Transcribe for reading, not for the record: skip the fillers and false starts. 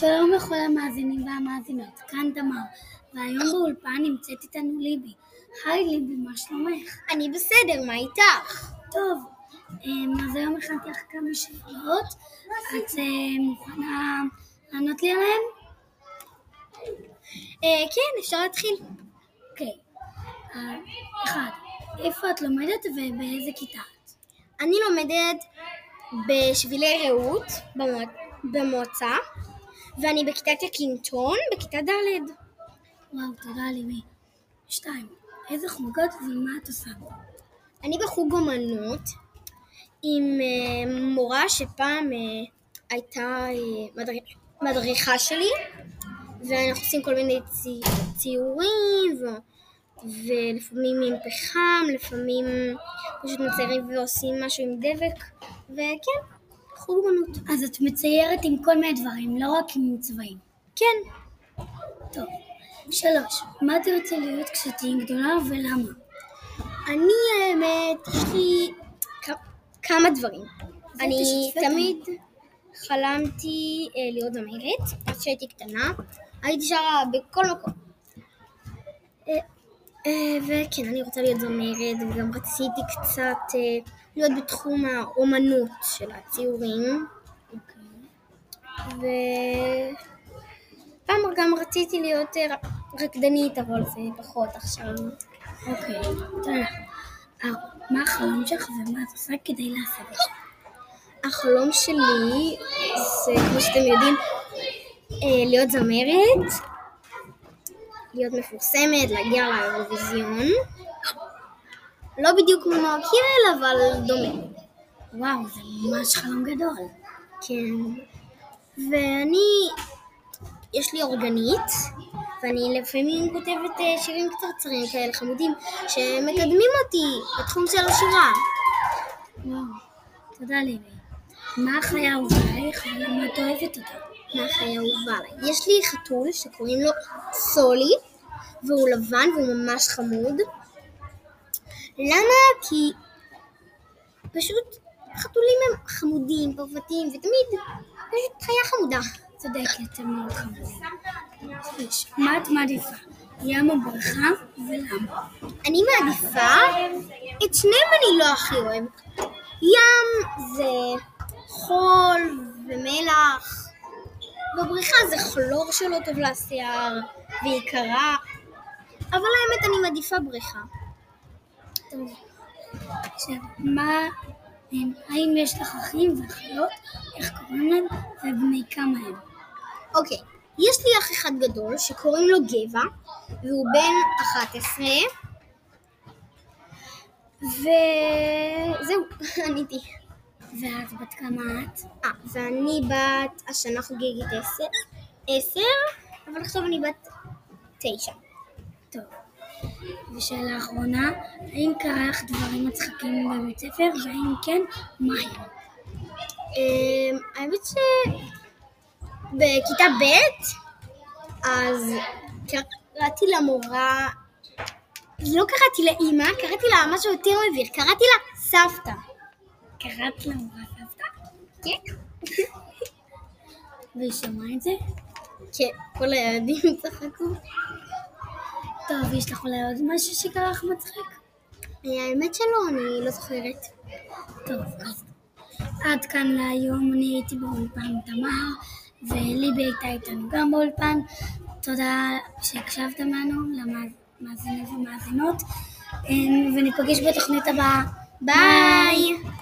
שלום לכל המאזינים והמאזינות, כאן תמר, והיום באולפן נמצאת איתנו ליבי. היי ליבי, מה שלומך? אני בסדר, מה איתך? טוב, אז היום הכנתי לך כמה שאלות, את מוכנה לענות לי עליהן? כן, אפשר להתחיל. אוקיי, 1. איפה את לומדת ובאיזה כיתה את? אני לומדת בשבילי רעות, במועצה, ואני בכיתת הקינטון, בכיתה ד'. וואו, תודה ליבי. 2. איזה חוגות ומה את עושה? אני בחוג אומנות עם מורה שפעם הייתה מדריכה שלי, ואנחנו עושים כל מיני ציורים ולפעמים עם פחם, לפעמים פשוט מציירים ועושים משהו עם דבק, וכן, חוג אומנות. אז את מציירת עם כל מיני דברים, לא רק עם צבעים? כן. טוב. 3. מה את רוצה להיות כשתהיי גדולה ולמה? אני האמת, יש לי כמה דברים. אני תמיד חלמתי להיות זמרת, אז שהייתי קטנה, הייתי שרה בכל מקום. וכן, אני רוצה להיות זמרת, וגם רציתי קצת להיות בתחום האומנות של הציורים. ופעם גם רציתי להיות רקדנית, אבל זה פחות עכשיו. אוקיי, תודה. מה החלום שלך ומה את עושה כדי להשיג את זה? החלום שלי זה, כמו שאתם יודעים, להיות זמרת, להיות מפורסמת, להגיע לאירוויזיון. לא בדיוק כמו קירל, אבל דומה. וואו, זה ממש חלום גדול. כן. יש לי אורגנית, ואני לפעמים כותבת שירים קצרצרים כאלה חמודים, שמקדמים אותי בתחום של השירה. וואו, תודה ליבי. מה החיה האהובה עלייך ולמה את אוהבת אותה? יש לי חתול שקוראים לו צולי, והוא לבן והוא ממש חמוד. למה? כי פשוט חתולים הם חמודים, פרפתיים, ותמיד פשוט חיה חמודה. צודקת, הם מאוד חמודים. מה את מעדיפה? ים או בריכה ולמה? אני מעדיפה את שניהם, אני לא הכי אוהבת. ים זה חול ומלח, בבריכה זה חלור שלא טוב לשיער, והיא קרה. אבל האמת, אני מעדיפה בריכה. טוב. עכשיו, האם יש לך אחים ואחיות? איך קוראים להם? ובני כמה הם? אוקיי. יש לי אח אחד גדול שקוראים לו גבע, והוא בן 11. וזהו, עניתי. ואת בת כמה את? ואני בת, השנה חוגגת 10, אבל עכשיו אני בת 9. טוב. ושאלה האחרונה, האם קרה לך דברים מצחיקים בבית ספר, והאם כן, מה היה? האמת שבכיתה ב' אז קראתי למורה, לא קראתי לה אמא, קראתי לה משהו יותר מביך, קראתי לה סבתא. קראת למורה סבתא? כן. והיא שמעה את זה? כן, כל הילדים צחקו. טוב, יש לך אולי עוד משהו שקרה לך מצחיק? האמת שלא, אני לא זוכרת. טוב, אז עד כאן להיום. אני הייתי באולפן תמר, וליבי הייתה איתנו גם באולפן. תודה שהקשבתם לנו, למאזינים ומאזינות, וניפגש בתוכנית הבאה. ביי!